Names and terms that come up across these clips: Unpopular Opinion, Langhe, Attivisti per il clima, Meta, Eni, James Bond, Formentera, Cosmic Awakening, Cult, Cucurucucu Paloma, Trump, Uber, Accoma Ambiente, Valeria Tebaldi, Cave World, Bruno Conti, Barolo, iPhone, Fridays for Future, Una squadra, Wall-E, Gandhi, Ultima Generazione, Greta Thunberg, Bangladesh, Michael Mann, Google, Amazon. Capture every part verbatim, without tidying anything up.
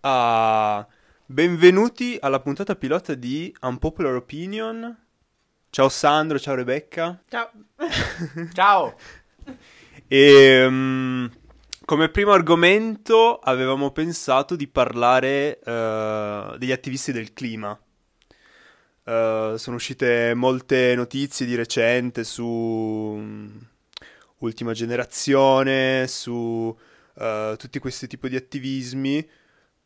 Ah, benvenuti alla puntata pilota di Unpopular Opinion. Ciao Sandro, ciao Rebecca. Ciao. Ciao. E um, come primo argomento avevamo pensato di parlare uh, degli attivisti del clima. Uh, sono uscite molte notizie di recente su um, Ultima Generazione, su uh, tutti questi tipi di attivismi.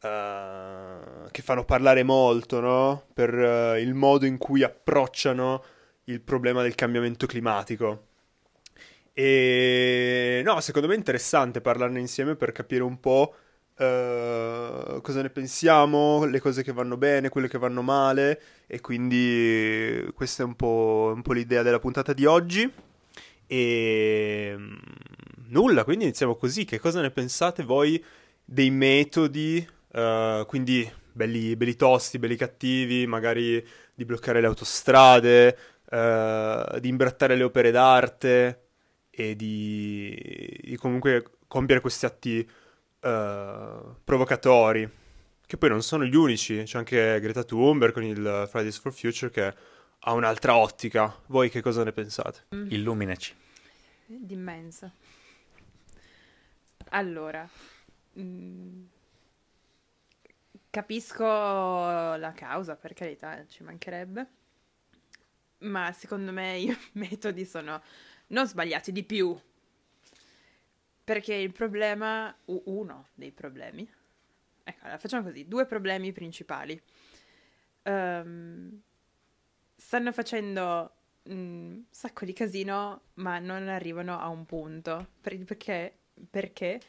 Uh, che fanno parlare molto, no? Per uh, il modo in cui approcciano il problema del cambiamento climatico. E no, secondo me è interessante parlarne insieme per capire un po' uh, cosa ne pensiamo, le cose che vanno bene, quelle che vanno male, e quindi questa è un po', un po' l'idea della puntata di oggi. E nulla, quindi iniziamo così. Che cosa ne pensate voi dei metodi? Uh, quindi belli, belli tosti, belli cattivi, magari di bloccare le autostrade, uh, di imbrattare le opere d'arte e di, di comunque compiere questi atti uh, provocatori, che poi non sono gli unici. C'è anche Greta Thunberg con il Fridays for Future che ha un'altra ottica. Voi che cosa ne pensate? Mm. Illuminaci. D'immenso. Allora... Mm. Capisco la causa, per carità, ci mancherebbe, ma secondo me i metodi sono non sbagliati di più, perché il problema, uno dei problemi, ecco, allora facciamo così, due problemi principali. Um, stanno facendo un sacco di casino, ma non arrivano a un punto, perché... perché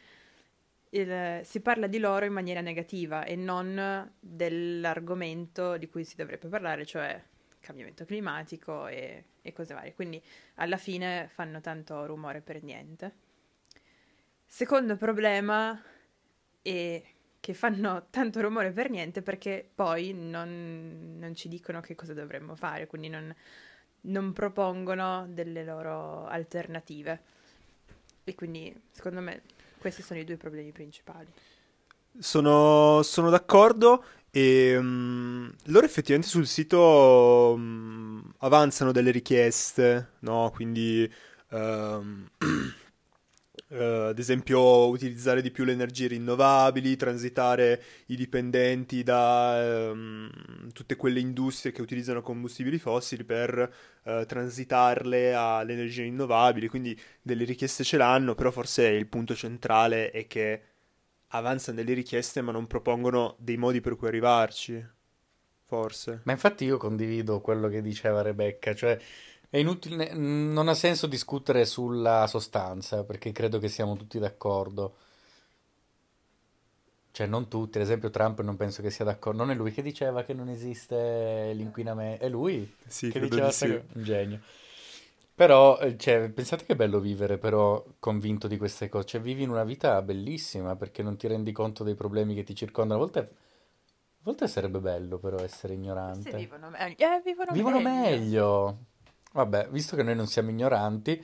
Il, si parla di loro in maniera negativa e non dell'argomento di cui si dovrebbe parlare, cioè cambiamento climatico e, e cose varie. Quindi alla fine fanno tanto rumore per niente. Secondo problema è che fanno tanto rumore per niente perché poi non, non ci dicono che cosa dovremmo fare, quindi non, non propongono delle loro alternative. E quindi secondo me... questi sono i due problemi principali. Sono, sono d'accordo e um, loro effettivamente sul sito um, avanzano delle richieste, no? Quindi um, uh, ad esempio utilizzare di più le energie rinnovabili, transitare i dipendenti da um, tutte quelle industrie che utilizzano combustibili fossili per uh, transitarle alle energie rinnovabili, quindi delle richieste ce l'hanno, però forse il punto centrale è che avanzano delle richieste ma non propongono dei modi per cui arrivarci, forse. Ma infatti io condivido quello che diceva Rebecca, cioè è inutile, non ha senso discutere sulla sostanza, perché credo che siamo tutti d'accordo. Cioè non tutti, ad esempio Trump non penso che sia d'accordo, non è lui che diceva che non esiste l'inquinamento, è lui sì, che diceva, di sì. Un genio. Però, cioè, pensate che è bello vivere però convinto di queste cose, cioè vivi in una vita bellissima perché non ti rendi conto dei problemi che ti circondano, a volte, a volte sarebbe bello però essere ignorante. Se vivono, me- eh, vivono, vivono meglio. meglio. Vabbè, visto che noi non siamo ignoranti,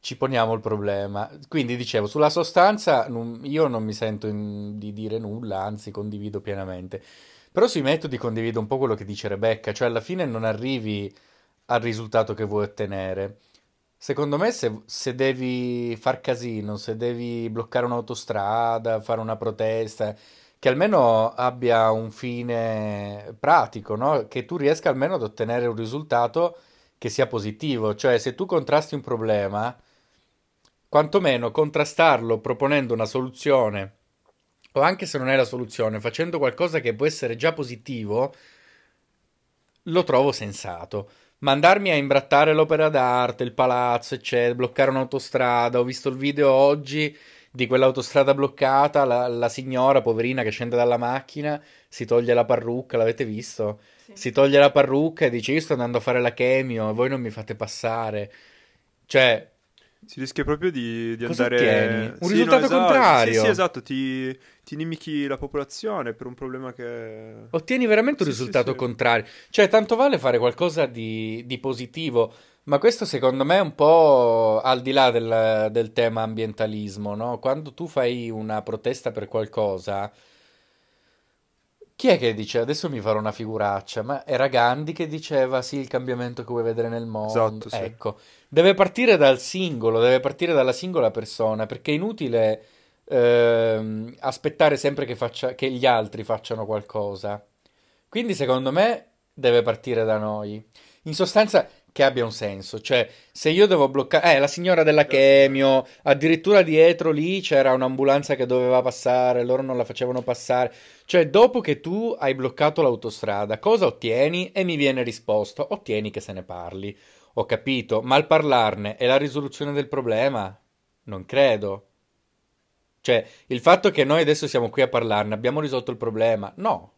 ci poniamo il problema. Quindi dicevo, sulla sostanza io non mi sento in, di dire nulla, anzi condivido pienamente. Però sui metodi condivido un po' quello che dice Rebecca, cioè alla fine non arrivi al risultato che vuoi ottenere. Secondo me se, se devi far casino, se devi bloccare un'autostrada, fare una protesta, che almeno abbia un fine pratico, no? Che tu riesca almeno ad ottenere un risultato che sia positivo. Cioè se tu contrasti un problema... quantomeno contrastarlo proponendo una soluzione, o anche se non è la soluzione, facendo qualcosa che può essere già positivo, lo trovo sensato. Mandarmi a imbrattare l'opera d'arte, il palazzo, eccetera, bloccare un'autostrada. Ho visto il video oggi di quell'autostrada bloccata, la, la signora poverina che scende dalla macchina, si toglie la parrucca, l'avete visto? Sì. Si toglie la parrucca e dice io sto andando a fare la chemio e voi non mi fate passare. Cioè... si rischia proprio di, di andare... ottieni? Un sì, risultato no, esatto. contrario. Sì, sì, esatto, ti, ti inimichi la popolazione per un problema che... ottieni veramente un sì, risultato sì, sì. contrario. Cioè, tanto vale fare qualcosa di, di positivo. Ma questo secondo me è un po' al di là del, del tema ambientalismo, no? Quando tu fai una protesta per qualcosa, chi è che dice adesso mi farò una figuraccia? Ma era Gandhi che diceva sì, il cambiamento che vuoi vedere nel mondo. Esatto, sì. Ecco, deve partire dal singolo, deve partire dalla singola persona, perché è inutile ehm, aspettare sempre che, faccia, che gli altri facciano qualcosa. Quindi secondo me deve partire da noi. In sostanza, che abbia un senso, cioè se io devo bloccare, eh la signora della chemio, addirittura dietro lì c'era un'ambulanza che doveva passare, loro non la facevano passare, cioè dopo che tu hai bloccato l'autostrada, cosa ottieni? E mi viene risposto, ottieni che se ne parli. Ho capito, ma al parlarne è la risoluzione del problema? Non credo. Cioè il fatto che noi adesso siamo qui a parlarne, abbiamo risolto il problema? No.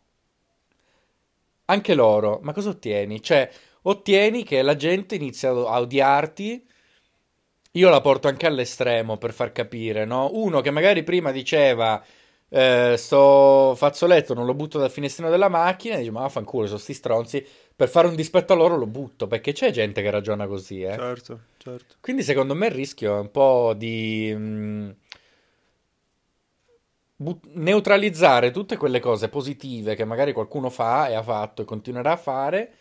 Anche loro, ma cosa ottieni? Cioè ottieni che la gente inizia a odiarti. Io la porto anche all'estremo per far capire, no? Uno che magari prima diceva eh, sto fazzoletto non lo butto dal finestrino della macchina, dice ma vaffanculo, sono sti stronzi, per fare un dispetto a loro lo butto, perché c'è gente che ragiona così, eh? Certo, certo. Quindi secondo me il rischio è un po' di mh, but- neutralizzare tutte quelle cose positive che magari qualcuno fa e ha fatto e continuerà a fare.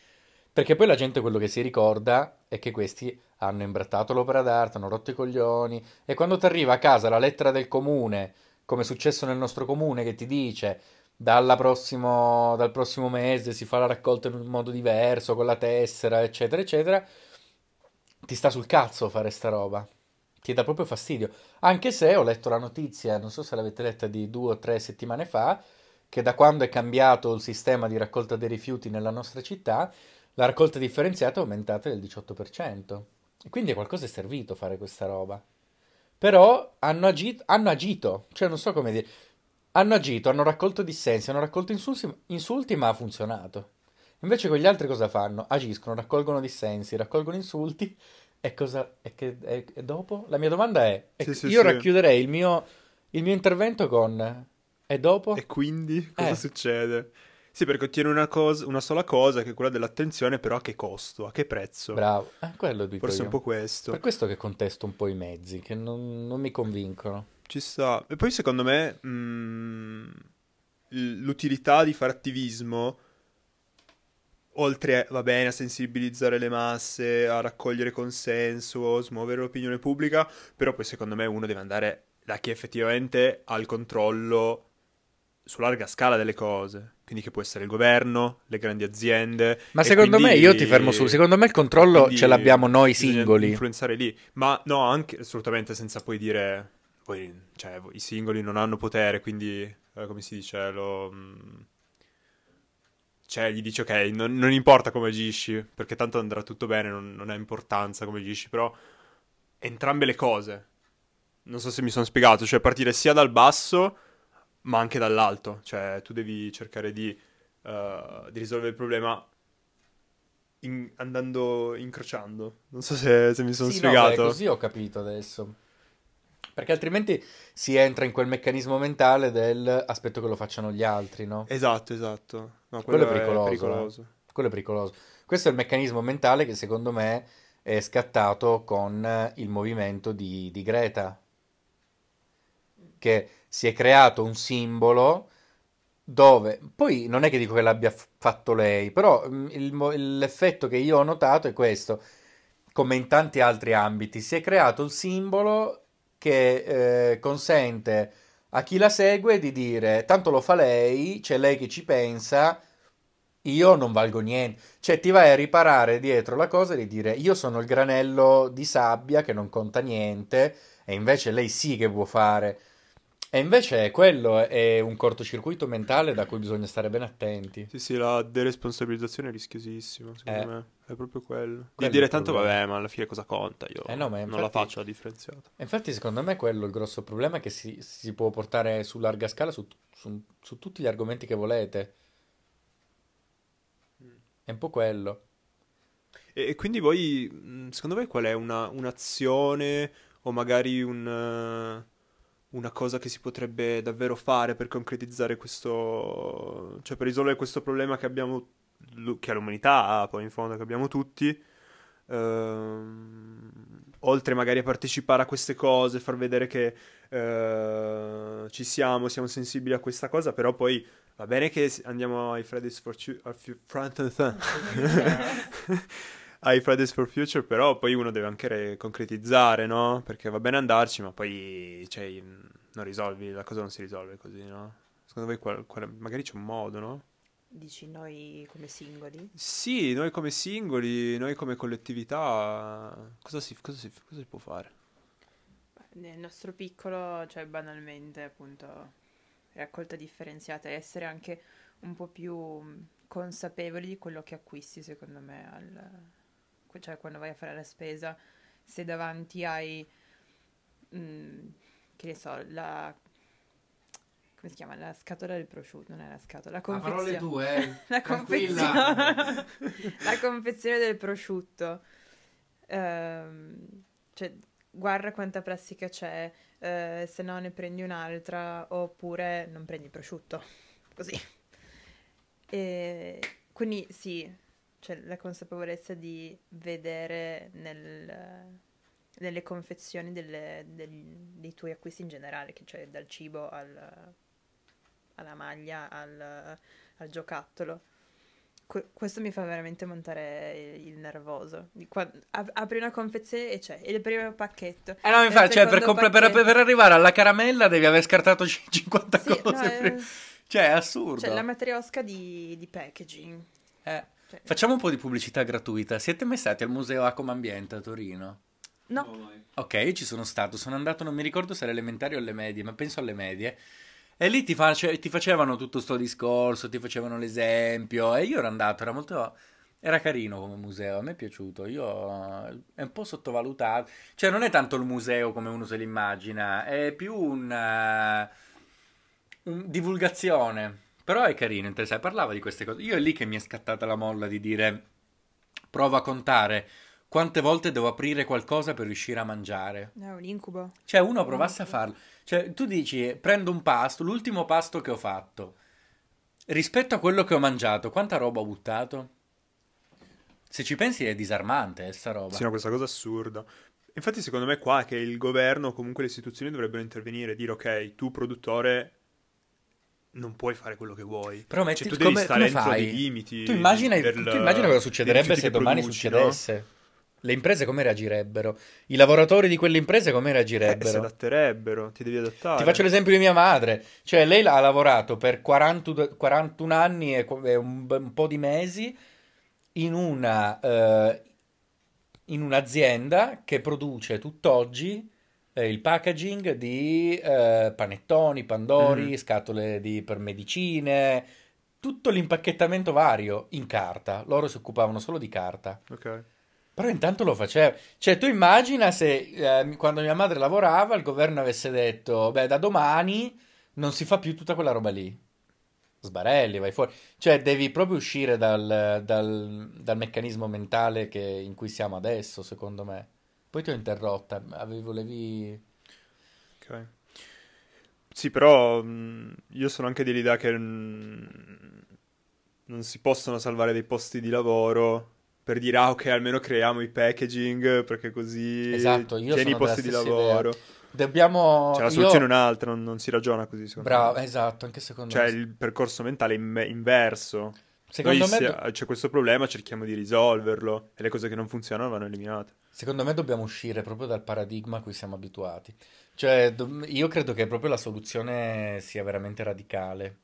Perché poi la gente quello che si ricorda è che questi hanno imbrattato l'opera d'arte, hanno rotto i coglioni, e quando ti arriva a casa la lettera del comune, come è successo nel nostro comune, che ti dice dalla prossimo, dal prossimo mese si fa la raccolta in un modo diverso, con la tessera, eccetera, eccetera, ti sta sul cazzo fare sta roba. Ti dà proprio fastidio. Anche se ho letto la notizia, non so se l'avete letta, di due o tre settimane fa, che da quando è cambiato il sistema di raccolta dei rifiuti nella nostra città, la raccolta differenziata è aumentata del diciotto per cento. E quindi a qualcosa è servito fare questa roba. Però hanno agito, hanno agito, cioè non so come dire. Hanno agito, hanno raccolto dissensi, hanno raccolto insulti, insulti, ma ha funzionato. Invece con gli altri cosa fanno? Agiscono, raccolgono dissensi, raccolgono insulti. E cosa è che è, è dopo? La mia domanda è, è sì, sì, io sì. racchiuderei il mio, il mio intervento con e dopo? E quindi cosa eh. succede? Sì, perché ottiene una, cosa, una sola cosa, che è quella dell'attenzione, però a che costo, a che prezzo. Bravo, eh, quello dico Forse io. un po' questo. Per questo che contesto un po' i mezzi, che non, non mi convincono. Ci sta. E poi secondo me mh, l'utilità di fare attivismo, oltre, va bene, a sensibilizzare le masse, a raccogliere consenso, a smuovere l'opinione pubblica, però poi secondo me uno deve andare da chi effettivamente ha il controllo su larga scala delle cose. Quindi che può essere il governo, le grandi aziende. Ma secondo quindi... me, io ti fermo su, secondo me il controllo ce l'abbiamo noi singoli. Influenzare lì, ma no, anche assolutamente, senza poi dire, voi, cioè i singoli non hanno potere, quindi eh, come si dice, lo, cioè gli dici ok, non, non importa come agisci, perché tanto andrà tutto bene, non, non ha importanza come agisci, però entrambe le cose, non so se mi sono spiegato, cioè partire sia dal basso ma anche dall'alto, cioè tu devi cercare di, uh, di risolvere il problema in, andando, incrociando, non so se, se mi sono sì, spiegato. No, beh, così ho capito adesso, perché altrimenti si entra in quel meccanismo mentale del aspetto che lo facciano gli altri, no? Esatto, esatto. No, quello, quello è pericoloso. È pericoloso. Eh? Quello è pericoloso. Questo è il meccanismo mentale che secondo me è scattato con il movimento di, di Greta, che si è creato un simbolo dove, poi non è che dico che l'abbia f- fatto lei, però il, l'effetto che io ho notato è questo, come in tanti altri ambiti, si è creato il simbolo che eh, consente a chi la segue di dire tanto lo fa lei, c'è lei che ci pensa, io non valgo niente, cioè ti vai a riparare dietro la cosa di dire io sono il granello di sabbia che non conta niente e invece lei sì che può fare. E invece quello è un cortocircuito mentale da cui bisogna stare ben attenti. Sì, sì, la deresponsabilizzazione è rischiosissima, secondo eh, me. È proprio quello. Di dire tanto problema. Vabbè, ma alla fine cosa conta? Io eh no, ma infatti, non la faccio la differenziata. Infatti, secondo me, quello è il grosso problema, che si, si può portare su larga scala su, su, su tutti gli argomenti che volete. È un po' quello. E, e quindi voi, secondo voi, qual è una, un'azione o magari un... una cosa che si potrebbe davvero fare per concretizzare questo, cioè per risolvere questo problema che abbiamo, che l'umanità ha poi in fondo, che abbiamo tutti, ehm, oltre magari a partecipare a queste cose, far vedere che eh, ci siamo, siamo sensibili a questa cosa, però poi va bene che andiamo ai Fridays for, tu- ai Fridays for Future, però poi uno deve anche re- concretizzare, no? Perché va bene andarci, ma poi cioè, non risolvi, la cosa non si risolve così, no? Secondo voi qual- qual- magari c'è un modo, no? Dici noi come singoli? Sì, noi come singoli, noi come collettività, cosa si, cosa si, cosa si può fare? Beh, nel nostro piccolo, cioè banalmente appunto, raccolta differenziata, essere anche un po' più consapevoli di quello che acquisti, secondo me, al... cioè quando vai a fare la spesa, se davanti hai, mh, che ne so, la... come si chiama? La scatola del prosciutto, non è la scatola, la confezione. Ah, parole tue, la confezione, la confezione del prosciutto. Ehm, cioè, guarda quanta plastica c'è, eh, se no ne prendi un'altra, oppure non prendi il prosciutto, così. E quindi sì, cioè la consapevolezza di vedere nel... nelle confezioni delle, del, dei tuoi acquisti in generale, che cioè dal cibo al... alla maglia, al, al giocattolo. Que- questo mi fa veramente montare il, il nervoso. Di qua, ap- apri una confezione e c'è il primo pacchetto. Eh no, infatti, cioè, per, compl- per, per arrivare alla caramella devi aver scartato cinquanta sì, cose. No, eh, cioè, è assurdo. Cioè, la matriosca di, di packaging. Eh, cioè. Facciamo un po' di pubblicità gratuita. Siete mai stati al museo Accoma Ambiente a Torino? No. no. Ok, io ci sono stato. Sono andato, non mi ricordo se era elementari o alle medie, ma penso alle medie. E lì ti, face- ti facevano tutto sto discorso, ti facevano l'esempio, e io ero andato, era molto... era carino come museo, a me è piaciuto, io... è un po' sottovalutato, cioè non è tanto il museo come uno se l'immagina, è più una, una divulgazione, però è carino, interessante, parlava di queste cose, io è lì che mi è scattata la molla di dire, prova a contare quante volte devo aprire qualcosa per riuscire a mangiare. È un incubo. Cioè uno provasse a farlo. Cioè tu dici, prendo un pasto, l'ultimo pasto che ho fatto, rispetto a quello che ho mangiato, quanta roba ho buttato? Se ci pensi è disarmante, eh, sta roba. Sì, no, questa cosa assurda. Infatti secondo me qua che il governo, comunque le istituzioni dovrebbero intervenire e dire, ok, tu produttore... non puoi fare quello che vuoi. Però metti, cioè, tu devi come, stare come dentro dei limiti. Tu immagina, del, tu immagina cosa succederebbe se domani produci, succedesse, no? Le imprese come reagirebbero? I lavoratori di quelle imprese come reagirebbero? Eh, si adatterebbero, ti devi adattare. Ti faccio l'esempio di mia madre. Cioè, lei ha lavorato per quaranta, quarantuno anni e un, un po' di mesi in una eh, in un'azienda che produce tutt'oggi eh, il packaging di eh, panettoni, pandori, mm. scatole di, per medicine, tutto l'impacchettamento vario in carta. Loro si occupavano solo di carta. Ok. Però intanto lo faceva. Cioè, tu immagina se eh, quando mia madre lavorava il governo avesse detto, beh, da domani non si fa più tutta quella roba lì. Sbarelli, vai fuori. Cioè, devi proprio uscire dal, dal, dal meccanismo mentale che, in cui siamo adesso, secondo me. Poi ti ho interrotta, avevo, volevi... Ok. Sì, però io sono anche dell'idea che non si possono salvare dei posti di lavoro... per dire, ah ok, almeno creiamo i packaging, perché così esatto, io tieni sono i posti di lavoro. Idea. Dobbiamo... Cioè la soluzione io... è un'altra, non, non si ragiona così, secondo Bravo, me. Bravo, esatto, anche secondo cioè, me. Cioè il percorso mentale è in- inverso. Secondo Noi, me... Do... Se c'è questo problema, cerchiamo di risolverlo, e le cose che non funzionano vanno eliminate. Secondo me dobbiamo uscire proprio dal paradigma a cui siamo abituati. Cioè, do... io credo che proprio la soluzione sia veramente radicale.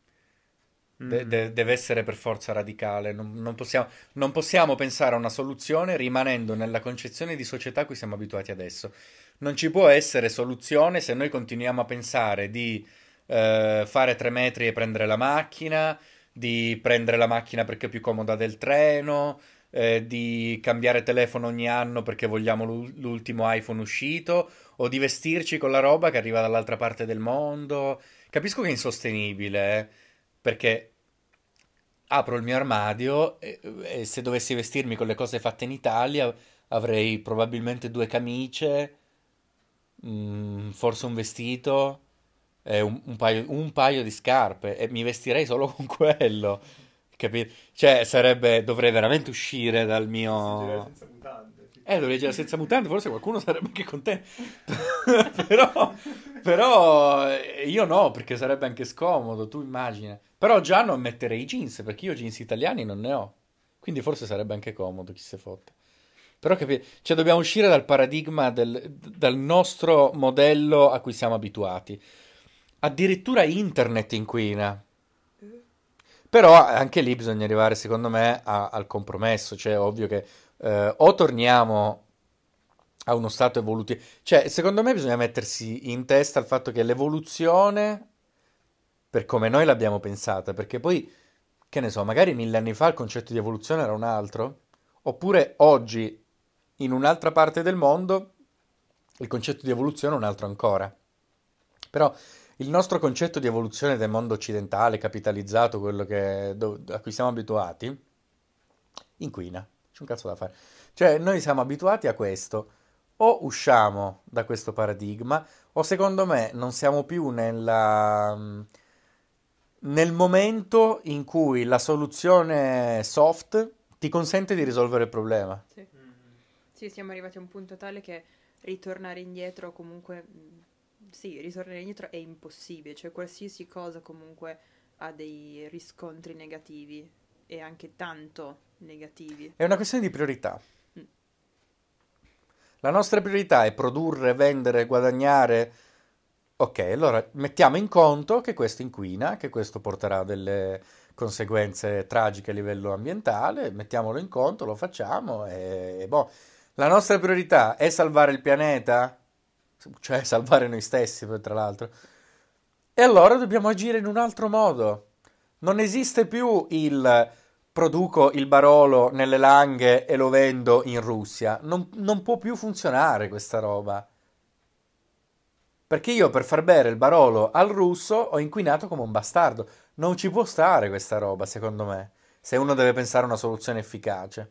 De- de- deve essere per forza radicale, non, non, possiamo, non possiamo pensare a una soluzione rimanendo nella concezione di società a cui siamo abituati adesso. Non ci può essere soluzione se noi continuiamo a pensare di eh, fare tre metri e prendere la macchina, di prendere la macchina perché è più comoda del treno, eh, di cambiare telefono ogni anno perché vogliamo l'u- l'ultimo iPhone uscito, o di vestirci con la roba che arriva dall'altra parte del mondo. Capisco che è insostenibile, eh, perché apro il mio armadio e, e se dovessi vestirmi con le cose fatte in Italia avrei probabilmente due camicie, mh, forse un vestito e un, un, paio, un paio di scarpe, e mi vestirei solo con quello, capito? Cioè sarebbe, dovrei veramente uscire dal mio... Eh, dovrei girare senza mutande, forse qualcuno sarebbe anche contento. però, però io no, perché sarebbe anche scomodo, tu immagina. Però già non metterei i jeans, perché io jeans italiani non ne ho. Quindi forse sarebbe anche comodo, chi se fotte. Però capite, cioè dobbiamo uscire dal paradigma, del, dal nostro modello a cui siamo abituati. Addirittura internet inquina. Però anche lì bisogna arrivare, secondo me, a, al compromesso. Cioè, ovvio che eh, o torniamo a uno stato evolutivo. Cioè, secondo me bisogna mettersi in testa il fatto che l'evoluzione, per come noi l'abbiamo pensata, perché poi, che ne so, magari mille anni fa il concetto di evoluzione era un altro, oppure oggi, in un'altra parte del mondo, il concetto di evoluzione è un altro ancora. Però il nostro concetto di evoluzione del mondo occidentale, capitalizzato, quello che, do, a cui siamo abituati, inquina. C'è un cazzo da fare. Cioè, noi siamo abituati a questo. O usciamo da questo paradigma, o secondo me non siamo più nella, nel momento in cui la soluzione soft ti consente di risolvere il problema. Sì, sì, siamo arrivati a un punto tale che ritornare indietro comunque... Sì, ritornare indietro è impossibile, cioè qualsiasi cosa comunque ha dei riscontri negativi e anche tanto negativi. È una questione di priorità. Mm. La nostra priorità è produrre, vendere, guadagnare. Ok, allora mettiamo in conto che questo inquina, che questo porterà delle conseguenze tragiche a livello ambientale, mettiamolo in conto, lo facciamo e, e boh. La nostra priorità è salvare il pianeta? Cioè salvare noi stessi, tra l'altro. E allora dobbiamo agire in un altro modo. Non esiste più il produco il Barolo nelle Langhe e lo vendo in Russia. Non, non può più funzionare questa roba. Perché io per far bere il Barolo al russo ho inquinato come un bastardo. Non ci può stare questa roba, secondo me, se uno deve pensare a una soluzione efficace.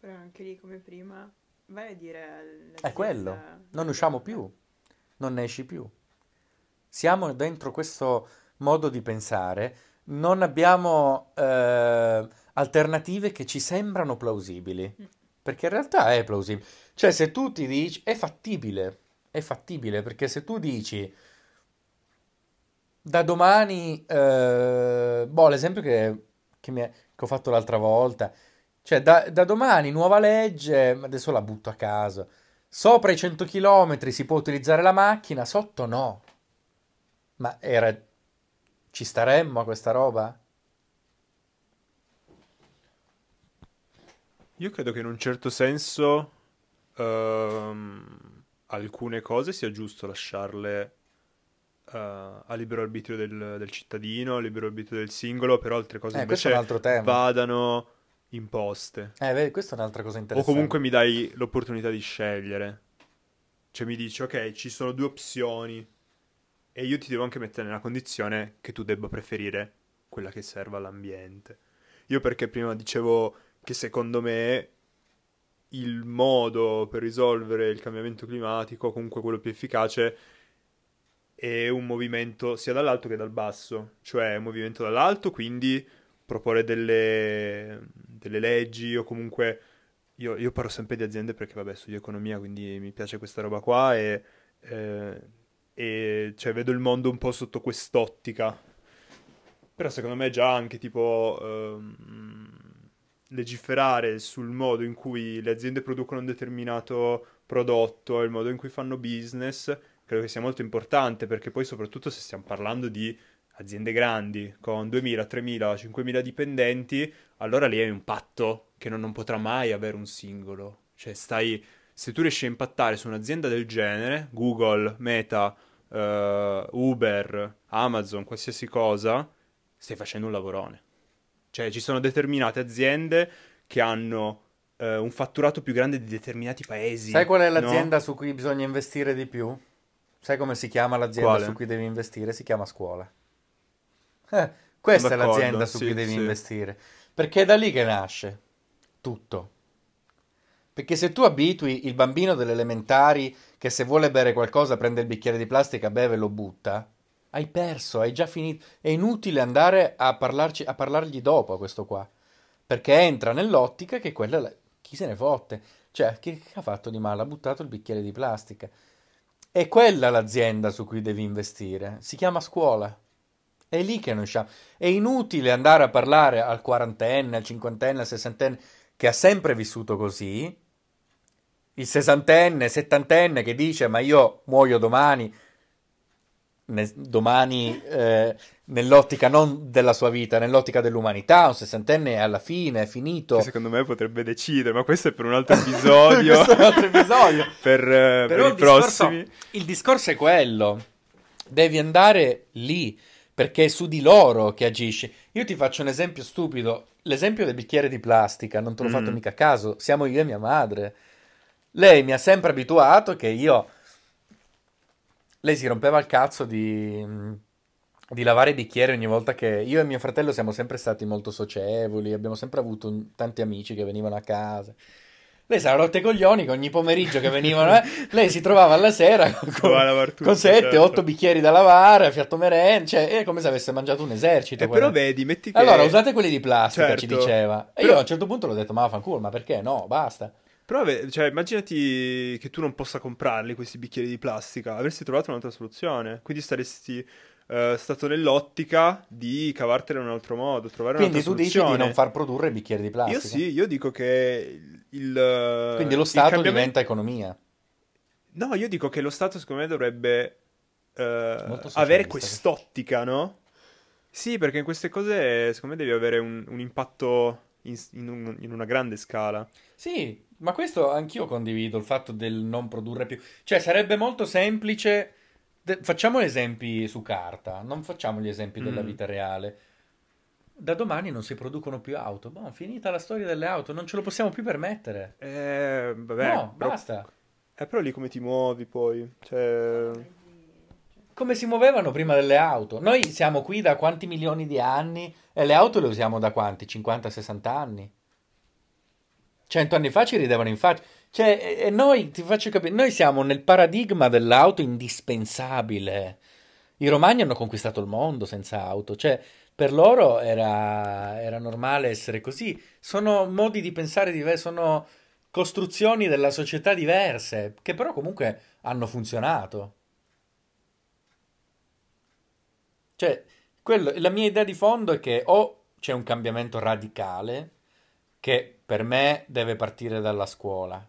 Però anche lì, come prima... Vai a dire... È quello, non usciamo più, non ne esci più. Siamo dentro questo modo di pensare, non abbiamo eh, alternative che ci sembrano plausibili, perché in realtà è plausibile. Cioè se tu ti dici, è fattibile, è fattibile, perché se tu dici da domani, eh, boh, l'esempio che, che, mi è, che ho fatto l'altra volta... Cioè, da, da domani, nuova legge, adesso la butto a caso, sopra i cento chilometri si può utilizzare la macchina, sotto no. Ma era... ci staremmo a questa roba? Io credo che in un certo senso ehm, alcune cose sia giusto lasciarle eh, a libero arbitrio del, del cittadino, a libero arbitrio del singolo, però altre cose eh, invece vadano... imposte. Eh, vedi, questa è un'altra cosa interessante. O comunque mi dai l'opportunità di scegliere. Cioè mi dici, ok, ci sono due opzioni e io ti devo anche mettere nella condizione che tu debba preferire quella che serva all'ambiente. Io perché prima dicevo che secondo me il modo per risolvere il cambiamento climatico, comunque quello più efficace, è un movimento sia dall'alto che dal basso. Cioè un movimento dall'alto, quindi... proporre delle, delle leggi o comunque... Io, io parlo sempre di aziende perché, vabbè, studio economia, quindi mi piace questa roba qua e, eh, e cioè, vedo il mondo un po' sotto quest'ottica. Però secondo me già anche tipo ehm, legiferare sul modo in cui le aziende producono un determinato prodotto e il modo in cui fanno business credo che sia molto importante, perché poi soprattutto se stiamo parlando di aziende grandi con duemila, tremila, cinquemila dipendenti, allora lì è un patto che non, non potrà mai avere un singolo. Cioè stai, se tu riesci a impattare su un'azienda del genere, Google, Meta, eh, Uber, Amazon, qualsiasi cosa, stai facendo un lavorone. Cioè ci sono determinate aziende che hanno eh, un fatturato più grande di determinati paesi. Sai qual è l'azienda, no? Su cui bisogna investire di più? Sai come si chiama l'azienda Quale? Su cui devi investire? Si chiama scuola. Eh, questa D'accordo, è l'azienda su sì, cui devi sì. investire, perché è da lì che nasce tutto. Perché se tu abitui il bambino delle elementari che se vuole bere qualcosa prende il bicchiere di plastica, beve e lo butta, hai perso, hai già finito. È inutile andare a, parlarci, a parlargli dopo a questo qua, perché entra nell'ottica che quella, chi se ne fotte? Cioè, che ha fatto di male? Ha buttato il bicchiere di plastica. È quella l'azienda su cui devi investire. Si chiama scuola. È lì che noi siamo. È inutile andare a parlare al quarantenne, al cinquantenne, al sessantenne, che ha sempre vissuto così. Il sessantenne, settantenne che dice, ma io muoio domani, ne, domani eh, nell'ottica non della sua vita, nell'ottica dell'umanità, un sessantenne alla fine, è finito. Che secondo me potrebbe decidere, ma questo è per un altro episodio. Questo è un altro episodio. per, eh, per i discorso, prossimi. Il discorso è quello, devi andare lì, perché è su di loro che agisci. Io ti faccio un esempio stupido, l'esempio del bicchiere di plastica, non te l'ho mm. fatto mica a caso, siamo io e mia madre. Lei mi ha sempre abituato che io... Lei si rompeva il cazzo di, di lavare i bicchieri ogni volta che... Io e mio fratello siamo sempre stati molto socievoli, abbiamo sempre avuto un... tanti amici che venivano a casa. Lei si era rotta i coglioni che ogni pomeriggio che venivano... eh, lei si trovava alla sera con, con sette, certo. otto bicchieri da lavare, ha fatto merenda, cioè è come se avesse mangiato un esercito. Eh, però vedi, metti che... Allora, usate quelli di plastica, certo. ci diceva. E però... io a un certo punto l'ho detto, ma fanculo, ma perché? No, basta. Però cioè, immaginati che tu non possa comprarli questi bicchieri di plastica, avresti trovato un'altra soluzione, quindi saresti uh, stato nell'ottica di cavartela in un altro modo, trovare quindi un'altra soluzione. Quindi tu dici di non far produrre bicchieri di plastica? Io sì, io dico che il... Quindi lo Stato cambiamento... diventa economia? No, io dico che lo Stato secondo me dovrebbe uh, avere quest'ottica, no? Sì, perché in queste cose secondo me devi avere un, un impatto... In, in, un, in una grande scala. Sì, ma questo anch'io condivido, il fatto del non produrre più. Cioè sarebbe molto semplice de- facciamo esempi su carta, non facciamo gli esempi mm. della vita reale. Da domani non si producono più auto, boh, finita la storia delle auto, non ce lo possiamo più permettere. Eh, vabbè, no, però... basta. Eh, però lì come ti muovi poi? Cioè... Come si muovevano prima delle auto? Noi siamo qui da quanti milioni di anni e le auto le usiamo da quanti? cinquanta sessanta anni? cento anni fa ci ridevano in faccia. Cioè, e noi, ti faccio capire, noi siamo nel paradigma dell'auto indispensabile. I romani hanno conquistato il mondo senza auto. Cioè, per loro era, era normale essere così. Sono modi di pensare diversi, sono costruzioni della società diverse, che però comunque hanno funzionato. Cioè, quello, la mia idea di fondo è che o c'è un cambiamento radicale che per me deve partire dalla scuola.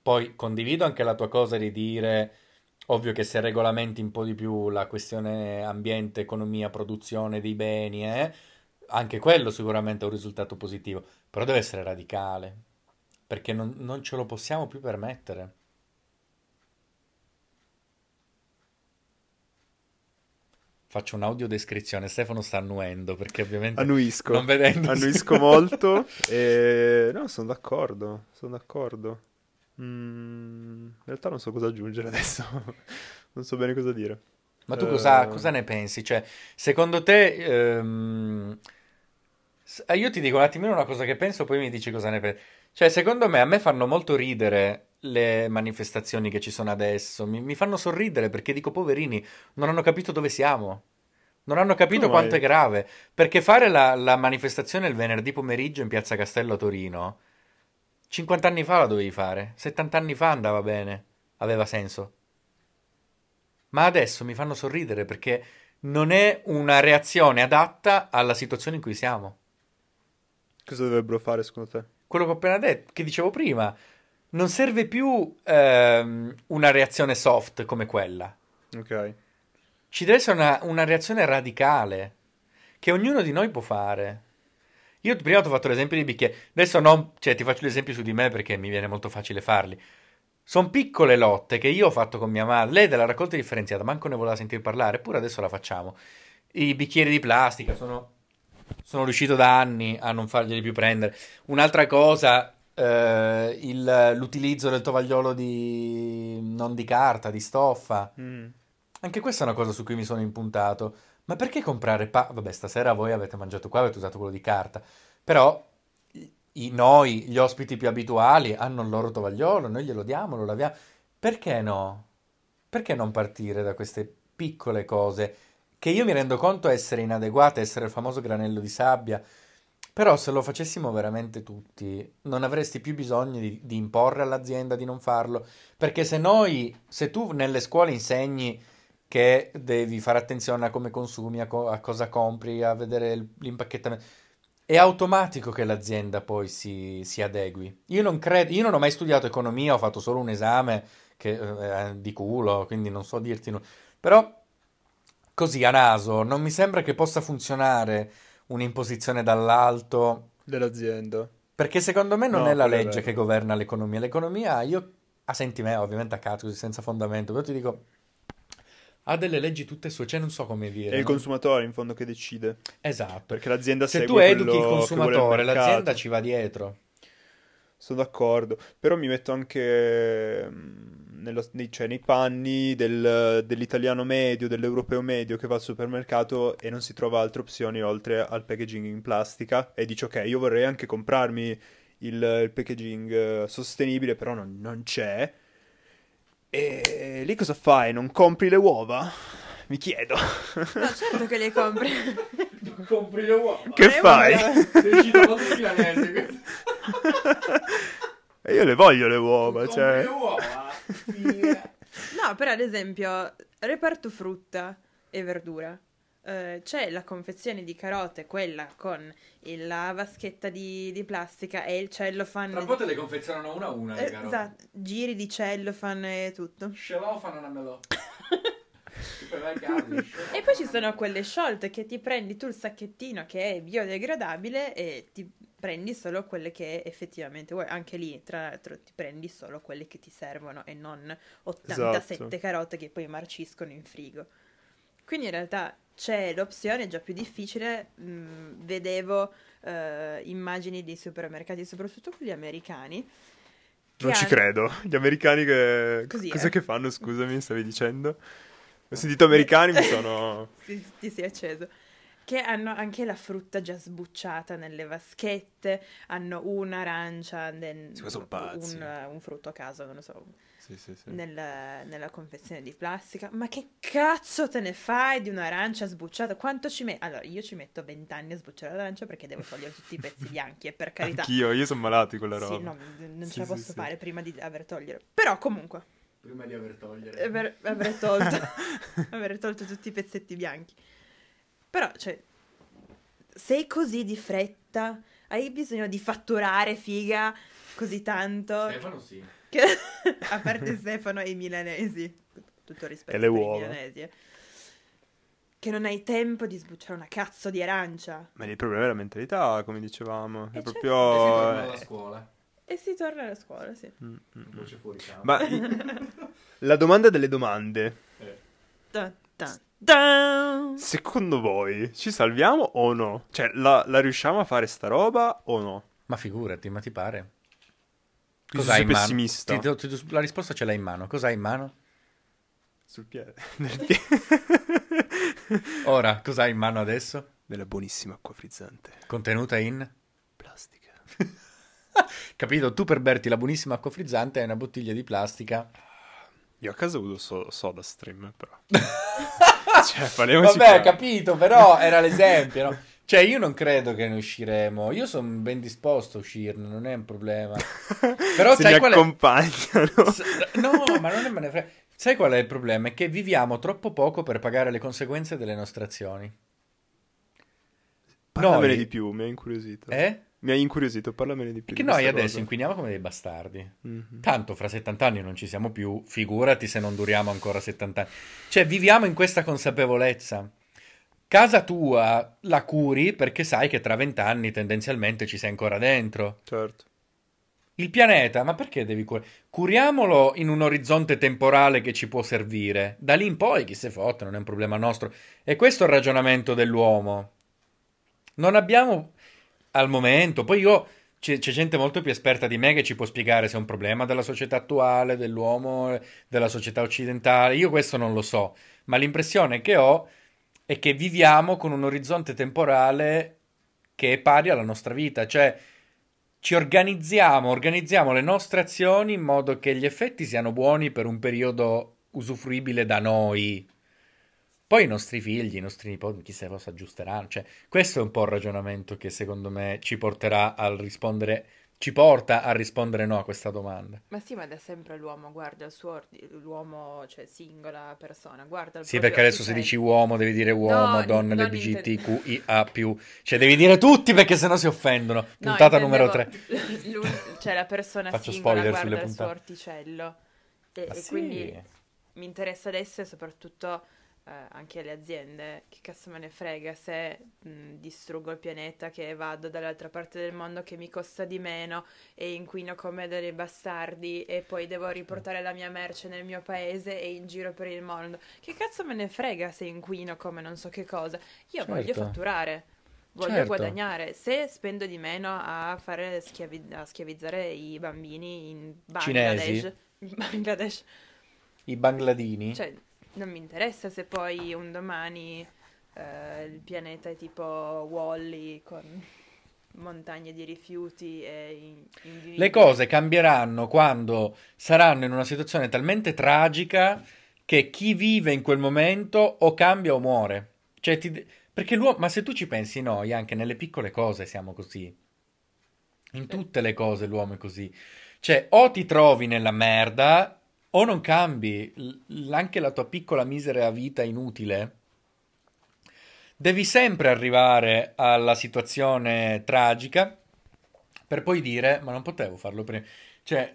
Poi condivido anche la tua cosa di dire, ovvio che se regolamenti un po' di più la questione ambiente, economia, produzione dei beni, eh, anche quello sicuramente è un risultato positivo, però deve essere radicale, perché non, non ce lo possiamo più permettere. Faccio un'audiodescrizione, Stefano sta annuendo perché ovviamente... Annuisco, non vedendosi... annuisco molto e... No, sono d'accordo, sono d'accordo. Mm, in realtà non so cosa aggiungere adesso, non so bene cosa dire. Ma tu cosa, uh... cosa ne pensi? Cioè, secondo te... Ehm... Io ti dico un attimino una cosa che penso, poi mi dici cosa ne pensi. Cioè, secondo me, a me fanno molto ridere... le manifestazioni che ci sono adesso mi, mi fanno sorridere perché dico poverini, non hanno capito dove siamo, non hanno capito no, quanto è grave, perché fare la, la manifestazione il venerdì pomeriggio in piazza Castello a Torino cinquanta anni fa la dovevi fare, settanta anni fa andava bene, aveva senso, ma adesso mi fanno sorridere perché non è una reazione adatta alla situazione in cui siamo. Cosa dovrebbero fare secondo te? Quello che ho appena detto, che dicevo prima. Non serve più ehm, una reazione soft come quella. Ok. Ci deve essere una, una reazione radicale che ognuno di noi può fare. Io prima ti ho fatto l'esempio di bicchieri. Adesso non, cioè, ti faccio l'esempio su di me perché mi viene molto facile farli. Sono piccole lotte che io ho fatto con mia madre. Lei della raccolta differenziata, manco ne voleva sentire parlare, eppure adesso la facciamo. I bicchieri di plastica sono, sono riuscito da anni a non farglieli più prendere. Un'altra cosa... Uh, il, l'utilizzo del tovagliolo di non di carta, di stoffa. Mm. Anche questa è una cosa su cui mi sono impuntato. Ma perché comprare pa- vabbè, stasera voi avete mangiato qua, avete usato quello di carta. Però i, noi, gli ospiti più abituali, hanno il loro tovagliolo, noi glielo diamo, lo laviamo. Perché no? Perché non partire da queste piccole cose che io mi rendo conto essere inadeguate, essere il famoso granello di sabbia. Però se lo facessimo veramente tutti, non avresti più bisogno di, di imporre all'azienda di non farlo, perché se noi, se tu nelle scuole insegni che devi fare attenzione a come consumi, a, co- a cosa compri, a vedere l'impacchettamento, è automatico che l'azienda poi si, si adegui. Io non credo, io non ho mai studiato economia, ho fatto solo un esame che, eh, di culo, quindi non so dirti nulla. Però così a naso non mi sembra che possa funzionare un'imposizione dall'alto dell'azienda, perché secondo me non no, è la legge vero. che governa l'economia. L'economia, io a senti me, ovviamente a caso, così senza fondamento, però ti dico, ha delle leggi tutte sue, cioè non so come dire. È il no? consumatore in fondo che decide. Esatto, perché l'azienda se segue se tu educhi il consumatore, il l'azienda ci va dietro. Sono d'accordo, però mi metto anche nello, nei, cioè nei panni del, dell'italiano medio, dell'europeo medio che va al supermercato e non si trova altre opzioni oltre al packaging in plastica e dice ok, io vorrei anche comprarmi il, il packaging sostenibile, però non, non c'è. E lì cosa fai? Non compri le uova? Mi chiedo. No, certo che le compri. Non compri le uova. Che le fai? Sei uscito con il pianese. E io le voglio le uova, non cioè. le uova. No, però ad esempio, reparto frutta e verdura. Eh, c'è la confezione di carote, quella con il, la vaschetta di, di plastica e il cellophane. Tra un po' te le confezionano una a una le eh, carote. Esatto, giri di cellophane e tutto. Cellophane non me lo... E poi ci sono quelle sciolte che ti prendi tu il sacchettino che è biodegradabile e ti prendi solo quelle che effettivamente vuoi. Anche lì, tra l'altro, ti prendi solo quelle che ti servono e non ottantasette esatto. carote che poi marciscono in frigo. Quindi in realtà c'è l'opzione già più difficile. Mh, vedevo eh, immagini dei supermercati, soprattutto quelli americani. Non ci hanno... credo. Gli americani che... Così, Cosa eh? che fanno, scusami, stavi dicendo? Ho sentito americani, mi sono... Ti, ti sei acceso. Che hanno anche la frutta già sbucciata nelle vaschette, hanno un'arancia, nel, sì, un, un, un frutto a caso, non lo so, sì, sì, sì. Nella, nella confezione di plastica. Ma che cazzo te ne fai di un'arancia sbucciata? Quanto ci metti? Allora, io ci metto vent'anni a sbucciare l'arancia perché devo togliere tutti i pezzi bianchi e per carità... Anch'io, io sono malato di quella roba. Sì, no, non sì, ce la posso sì, fare sì. prima di aver togliere. Però comunque... Prima di aver togliere. Aver, aver, tolto, aver tolto tutti i pezzetti bianchi. Però, cioè, sei così di fretta? Hai bisogno di fatturare, figa, così tanto? Stefano sì. Che, a parte Stefano e i milanesi, tutto rispetto ai milanesi. Che non hai tempo di sbucciare una cazzo di arancia. Ma il problema è la mentalità, come dicevamo. È e proprio... Certo. Eh. La scuola. E si torna alla scuola, sì. Mm, mm, mm. Fuori, ma la domanda delle domande. Eh. Da, da, da. Secondo voi ci salviamo o no? Cioè, la, la riusciamo a fare sta roba o no? Ma figurati, ma ti pare? Cosa hai in mano? pessimista. Ti, ti, ti, la risposta ce l'hai in mano. Cosa hai in mano? Sul piede. Nel piede. Ora, cosa hai in mano adesso? Della buonissima acqua frizzante. Contenuta in? Plastica. Capito? Tu per berti la buonissima acqua frizzante hai una bottiglia di plastica. Io a caso uso so- soda stream, però. Cioè, vabbè, per... capito, però era l'esempio, no? Cioè, io non credo che ne usciremo. Io sono ben disposto a uscirne, non è un problema. Però Se sai mi qual è... accompagnano. No, ma non è me ne frega. Sai qual è il problema? È che viviamo troppo poco per pagare le conseguenze delle nostre azioni. Parlamene Noi... di più, mi ha incuriosito. Eh? Mi hai incuriosito, parlamene di più. Perché noi adesso cosa. inquiniamo come dei bastardi. Mm-hmm. Tanto fra settanta anni non ci siamo più, figurati se non duriamo ancora settanta anni. Cioè, viviamo in questa consapevolezza. Casa tua la curi perché sai che tra vent'anni tendenzialmente ci sei ancora dentro. Certo. Il pianeta, ma perché devi curare? Curiamolo in un orizzonte temporale che ci può servire. Da lì in poi chi se fotte, non è un problema nostro. E questo è il ragionamento dell'uomo. Non abbiamo... Al momento, poi io c'è, c'è gente molto più esperta di me che ci può spiegare se è un problema della società attuale, dell'uomo, della società occidentale. Io questo non lo so, ma l'impressione che ho è che viviamo con un orizzonte temporale che è pari alla nostra vita, cioè ci organizziamo, organizziamo le nostre azioni in modo che gli effetti siano buoni per un periodo usufruibile da noi. Poi i nostri figli, i nostri nipoti, chissà cosa aggiusteranno. Cioè, questo è un po' il ragionamento che secondo me ci porterà al rispondere, ci porta a rispondere no a questa domanda. Ma sì, ma da sempre l'uomo guarda il suo, l'uomo, cioè singola persona, guarda il Sì, perché adesso se dici uomo devi dire uomo, no, donna, L G B T Q I A più, cioè devi dire tutti perché sennò si offendono. Puntata no, numero tre. Lui, cioè la persona singola guarda sulle il puntate. suo orticello. E, e sì. Quindi mi interessa adesso e soprattutto... Eh, anche alle aziende, che cazzo me ne frega se mh, distruggo il pianeta, che vado dall'altra parte del mondo che mi costa di meno e inquino come dei bastardi e poi devo riportare la mia merce nel mio paese e in giro per il mondo. Che cazzo me ne frega se inquino come non so che cosa. Io certo. voglio fatturare, voglio certo. guadagnare. Se spendo di meno a fare schiavi- a schiavizzare i bambini in Bangladesh, Cinesi. Bangladesh. I bangladini. Cioè, non mi interessa se poi un domani eh, il pianeta è tipo Wall-E con montagne di rifiuti e in, in... Le cose cambieranno quando saranno in una situazione talmente tragica che chi vive in quel momento o cambia o muore. Cioè ti... Perché l'uomo... Ma se tu ci pensi, noi anche nelle piccole cose siamo così. In tutte le cose l'uomo è così. Cioè o ti trovi nella merda... O non cambi l- anche la tua piccola misera vita inutile, devi sempre arrivare alla situazione tragica per poi dire ma non potevo farlo prima. Cioè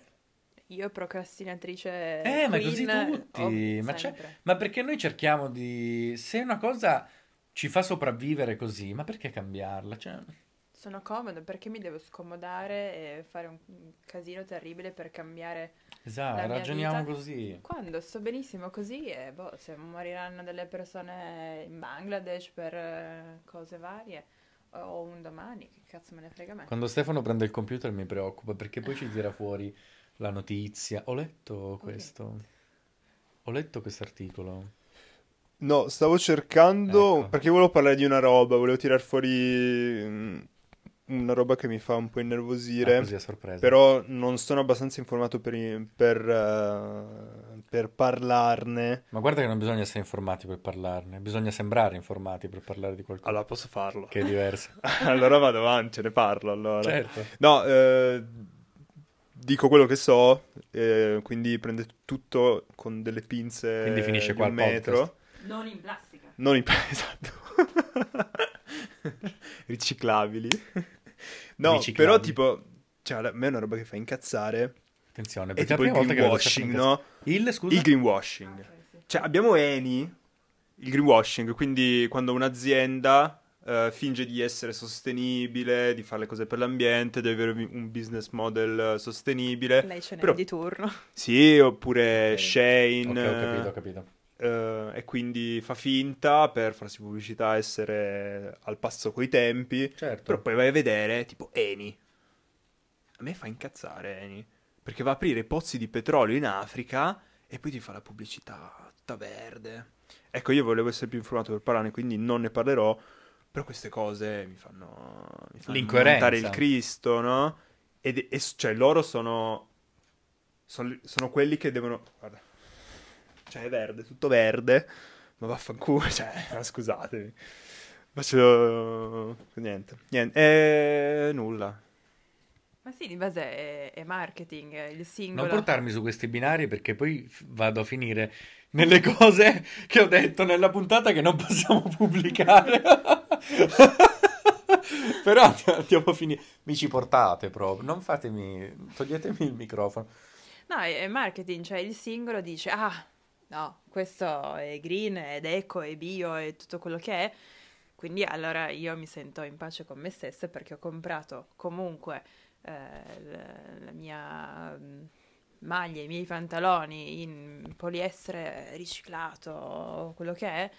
io procrastinatrice. Eh, ma così tutti, oh, ma, c'è, ma perché noi cerchiamo di, se una cosa ci fa sopravvivere così, ma perché cambiarla? Cioè sono comodo, perché mi devo scomodare e fare un casino terribile per cambiare. Esatto, ragioniamo vita, così. Quando sto benissimo così e boh, se moriranno delle persone in Bangladesh per cose varie o un domani, che cazzo me ne frega a me. Quando Stefano prende il computer mi preoccupa perché poi ci tira fuori la notizia. Ho letto questo. Okay. Ho letto questo articolo. No, stavo cercando, ecco. Perché volevo parlare di una roba, volevo tirar fuori una roba che mi fa un po' innervosire, ah, così a sorpresa. Però non sono abbastanza informato per, per, uh, per parlarne. Ma guarda che non bisogna essere informati per parlarne, bisogna sembrare informati per parlare di qualcosa. Allora posso farlo. Che è diverso. Allora vado avanti, ne parlo allora. Certo. No, eh, dico quello che so, eh, quindi prende tutto con delle pinze. Quindi finisce qua il metro. Podcast. Non in plastica. Non in plastica, esatto. Riciclabili. No, riciclabili. Però tipo, cioè a me è una roba che fa incazzare. Attenzione, perché è tipo la il greenwashing, no? Il, scusa? Il greenwashing. Ah, sì. Cioè abbiamo Eni, il greenwashing, quindi quando un'azienda uh, finge di essere sostenibile, di fare le cose per l'ambiente, di avere un business model sostenibile. Lei ce n'è però... di turno. Sì, oppure okay. Shane. Ok, ho capito, ho capito. Uh, e quindi fa finta per farsi pubblicità, essere al passo coi tempi, certo. Però poi vai a vedere tipo Eni. A me fa incazzare Eni, perché va a aprire pozzi di petrolio in Africa e poi ti fa la pubblicità tutta verde. Ecco, io volevo essere più informato per parlarne, quindi non ne parlerò, però queste cose mi fanno, mi fanno montare il Cristo, no? Ed, e cioè loro sono, sono sono quelli che devono, guarda. Cioè è verde, tutto verde, ma vaffanculo, cioè, scusatemi. Faccio... niente, niente, e... nulla. Ma sì, di base è, è marketing, è il singolo. Non portarmi su questi binari perché poi vado a finire nelle cose che ho detto nella puntata che non possiamo pubblicare. Però andiamo a finire, mi ci portate proprio, non fatemi, toglietemi il microfono. No, è marketing, cioè il singolo dice, ah... no, questo è green, ed eco, è bio, e tutto quello che è. Quindi allora io mi sento in pace con me stessa perché ho comprato comunque eh, la mia maglia, i miei pantaloni in poliestere riciclato o quello che è.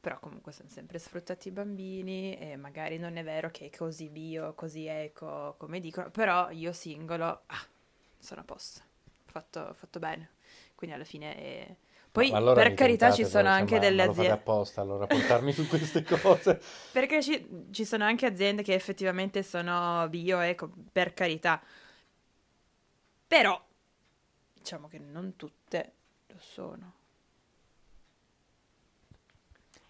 Però comunque sono sempre sfruttati i bambini e magari non è vero che è così bio, così eco, come dicono. Però io singolo, ah, sono a posto, ho fatto, ho fatto bene. Quindi alla fine è... poi no, allora per carità tentate, ci sono però, anche delle aziende apposta allora portarmi su queste cose perché ci, ci sono anche aziende che effettivamente sono bio, eco, per carità, però diciamo che non tutte lo sono.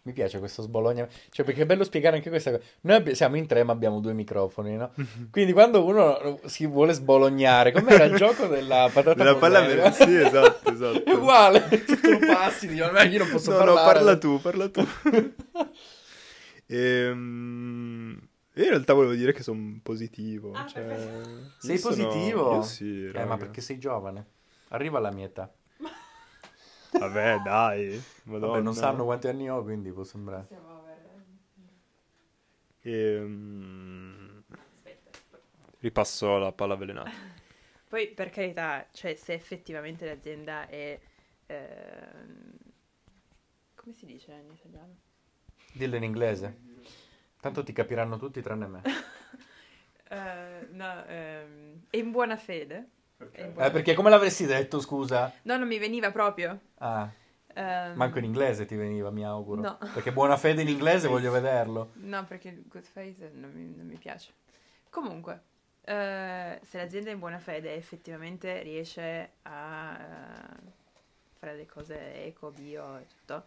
Mi piace questo sbologna, cioè, perché è bello spiegare anche questa cosa. Noi abbi- siamo in tre ma abbiamo due microfoni, no? Quindi quando uno si vuole sbolognare, com'era il gioco della patata della polvere? Sì, esatto, esatto. È uguale, tu lo passi, dici, ma io non posso no, parlare. No, no, parla tu, parla tu. ehm... Io in realtà volevo dire che sono positivo. Ah, cioè... Sei sono... positivo? Io sì, raga. Eh, ma perché sei giovane. Arriva alla mia età. Vabbè, dai. Vabbè, non sanno quanti anni ho, quindi può sembrare. Sì, e, um... ripasso la palla avvelenata. Poi, per carità, cioè, se effettivamente l'azienda è... Eh... Come si dice in italiano? Dillo in inglese. Tanto ti capiranno tutti, tranne me. uh, no, um... è in buona fede. Okay. Eh, perché come l'avresti detto, scusa? No, non mi veniva proprio. Ah. Um... Manco in inglese ti veniva, mi auguro. No. Perché buona fede in inglese voglio vederlo. No, perché il good faith non mi, non mi piace. Comunque, uh, se l'azienda è in buona fede effettivamente riesce a uh, fare le cose eco, bio e tutto,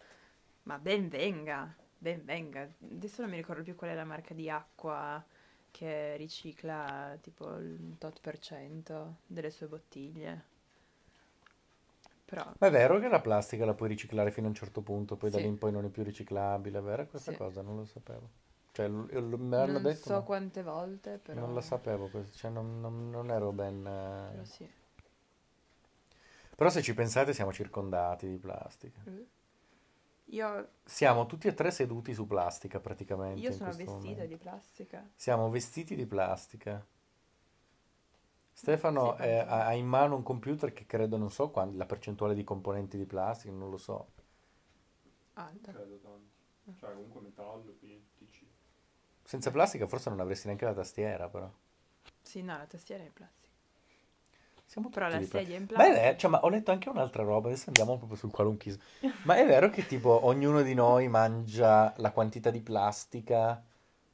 ma ben venga, ben venga. Adesso non mi ricordo più qual è la marca di acqua che ricicla tipo il tot per cento delle sue bottiglie. Però... Ma è vero che la plastica la puoi riciclare fino a un certo punto, poi sì, da lì in poi non è più riciclabile, è vero questa sì, cosa? Non lo sapevo. Cioè, me l'hanno non detto, so ma... quante volte, però... Non la sapevo, cioè non, non, non ero ben... Però sì. Però se ci pensate siamo circondati di plastica. Mm. Io... Siamo tutti e tre seduti su plastica praticamente. Io sono vestita momento. di plastica. Siamo vestiti di plastica. Stefano sì, è, ha in mano un computer che credo, non so quando, la percentuale di componenti di plastica, non lo so. Alta. Credo tanto. Cioè comunque metallo, P T C. Senza plastica forse non avresti neanche la tastiera, però. Sì, no, la tastiera è in plastica. Siamo però la sedia in plastica. Ma è vero, cioè, ma ho letto anche un'altra roba, adesso andiamo proprio sul qualunchismo. Ma è vero che tipo ognuno di noi mangia la quantità di plastica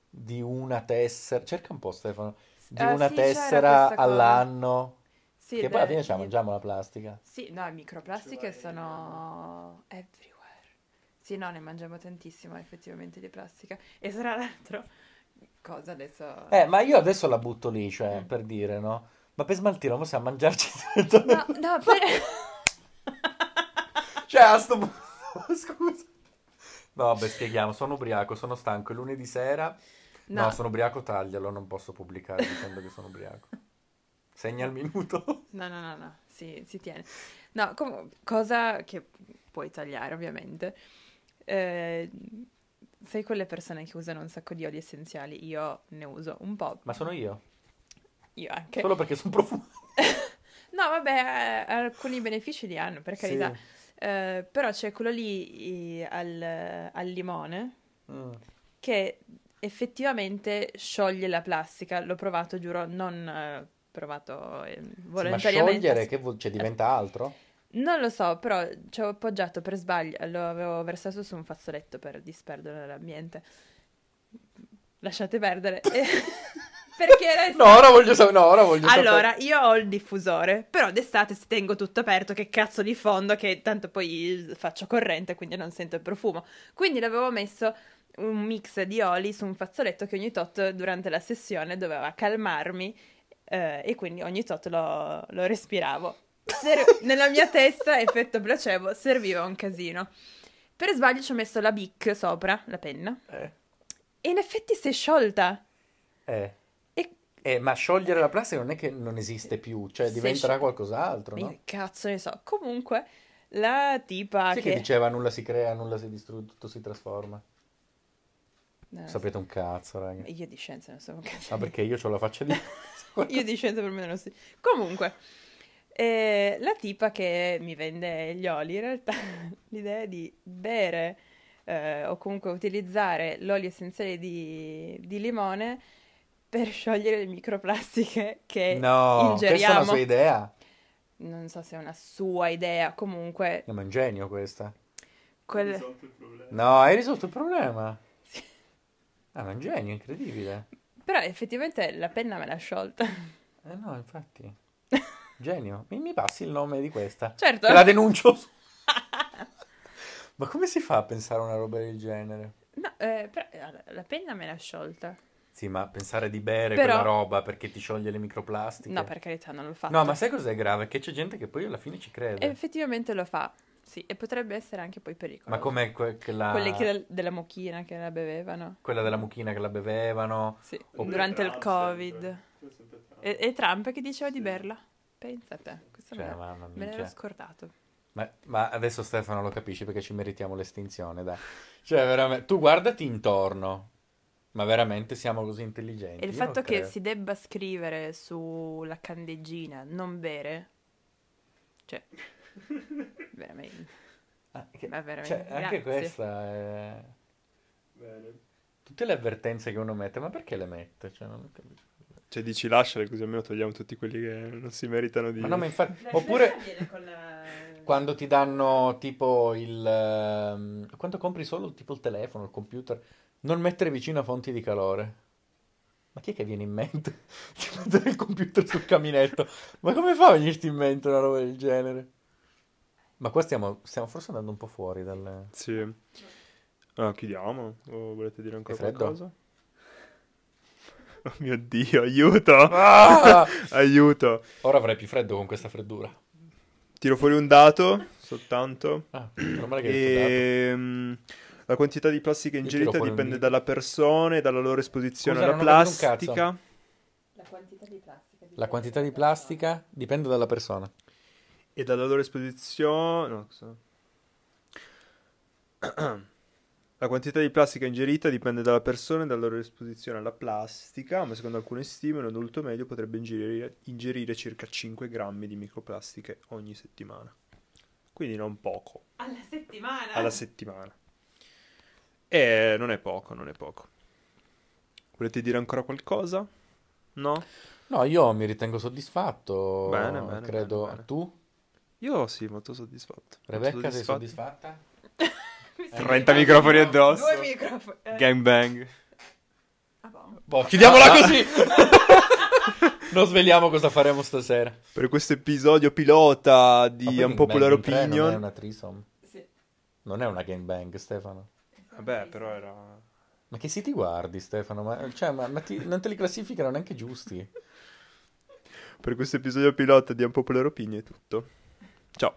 di una tessera, cerca un po' Stefano, di uh, una sì, tessera all'anno, sì, che beh, poi alla fine ce la mangiamo la plastica. Sì, no, le microplastiche cioè, sono everywhere. Sì, no, ne mangiamo tantissimo effettivamente di plastica. E sarà l'altro cosa adesso... Eh, ma io adesso la butto lì, cioè, mm. per dire, no? Ma per smaltire non possiamo mangiarci tutto. No, no, per... Cioè, a sto punto... Scusa. No, vabbè, spieghiamo. Sono ubriaco, sono stanco. È lunedì sera. No, no sono ubriaco, taglialo. Non posso pubblicare dicendo che sono ubriaco. Segna il minuto. No, no, no, no. Si, si tiene. No, com- cosa che puoi tagliare, ovviamente. Eh... Sei quelle persone che usano un sacco di oli essenziali. Io ne uso un po'. Ma sono io? Io anche. Solo perché sono profumato. No, vabbè, alcuni benefici li hanno, per carità. Sì. Eh, però c'è quello lì i, al, al limone, mm. che effettivamente scioglie la plastica. L'ho provato, giuro, non eh, provato eh, volontariamente. Sì, ma sciogliere, che vo- cioè, diventa altro? Non lo so, però ci ho appoggiato per sbaglio, lo avevo versato su un fazzoletto per disperdere l'ambiente. Lasciate perdere. Perché era... No, ora voglio sapere. No, ora voglio allora, sapere. Io ho il diffusore, però d'estate se tengo tutto aperto, che cazzo di fondo, che tanto poi faccio corrente, quindi non sento il profumo. Quindi l'avevo messo un mix di oli su un fazzoletto che ogni tot durante la sessione doveva calmarmi eh, e quindi ogni tot lo, lo respiravo. Ser- nella mia testa, effetto placebo, serviva un casino. Per sbaglio ci ho messo la Bic sopra, la penna, eh. e in effetti si è sciolta. Eh... Eh, ma sciogliere la plastica non è che non esiste più, cioè diventerà sci- qualcos'altro, no? Cazzo ne so. Comunque, la tipa sì che... che diceva nulla si crea, nulla si distrugge, tutto si trasforma. No, sapete un cazzo, raga. Io di scienza non so un cazzo. Ma ah, perché io ho la faccia di... Io di scienza per me non so. Comunque, eh, la tipa che mi vende gli oli, in realtà, l'idea di bere eh, o comunque utilizzare l'olio essenziale di, di limone... per sciogliere le microplastiche che no, ingeriamo. No, questa è una sua idea? Non so se è una sua idea, comunque... No, ma è un genio questa. Quel... Hai risolto il problema. No, hai risolto il problema. Sì. Ah, ma è un genio, incredibile. Però effettivamente la penna me l'ha sciolta. Eh no, infatti. Genio. Mi, mi passi il nome di questa? Certo. Te la denuncio. Ma come si fa a pensare a una roba del genere? No, eh, però, la penna me l'ha sciolta. Sì, ma pensare di bere però... quella roba perché ti scioglie le microplastiche? No, per carità, non l'ho fatto. No, ma sai cos'è grave? Che c'è gente che poi alla fine ci crede. E effettivamente lo fa, sì, e potrebbe essere anche poi pericoloso. Ma com'è que- quella... Quelli che della mochina che la bevevano. Quella della mochina che la bevevano. Sì, o... durante Trump, il Covid. Sempre. E-, e Trump che diceva sì. di berla. Pensa a te, questo cioè, me, me, me l'ero scordato. Ma, ma adesso Stefano lo capisci perché ci meritiamo l'estinzione, dai. Cioè, veramente, tu guardati intorno, ma veramente siamo così intelligenti. E il Io fatto che credo. si debba scrivere sulla candeggina non bere, cioè, veramente. Anche, ma veramente cioè, anche questa è... Bene. Tutte le avvertenze che uno mette, ma perché le mette? Cioè, non capisco. Cioè dici lasciale così almeno togliamo tutti quelli che non si meritano di... Ma no, ma infatti... Oppure con la... quando ti danno tipo il... Quando compri solo tipo il telefono, il computer, non mettere vicino a fonti di calore. Ma chi è che viene in mente di mettere il computer sul caminetto? Ma come fa a venirti in mente una roba del genere? Ma qua stiamo, stiamo forse andando un po' fuori dal... Sì. Ah, chiudiamo? O volete dire ancora qualcosa? Oh mio Dio, aiuto! Ah! Aiuto! Ora avrei più freddo con questa freddura. Tiro fuori un dato, soltanto. Ah, non male che e... hai dato. La quantità di plastica ingerita dipende un... dalla persona e dalla loro esposizione Scusa, alla plastica. La quantità di plastica, La quantità di plastica dipende dalla persona. E dalla loro esposizione... No, so. La quantità di plastica ingerita dipende dalla persona e dalla loro esposizione alla plastica, ma secondo alcune stime un adulto medio potrebbe ingerire, ingerire circa cinque grammi di microplastiche ogni settimana. Quindi non poco. Alla settimana? Alla settimana. E non è poco, non è poco. Volete dire ancora qualcosa? No? No, io mi ritengo soddisfatto. Bene, bene. Credo. Bene, bene. Tu? Io sì, molto soddisfatto. Rebecca, molto soddisfatto. Sei soddisfatta? trenta microfoni addosso. Due microfoni. Eh. Gangbang. Ah, boh. Boh, chiudiamola così. Non sveliamo cosa faremo stasera. Per questo episodio pilota di Unpopular Opinion. Non è una threesome. Sì. Non è una gangbang, Stefano. Vabbè, però era... Ma che si ti guardi, Stefano? Ma, cioè, ma, ma ti, non te li classificano neanche giusti. Per questo episodio pilota di Unpopular Opinion è tutto. Ciao.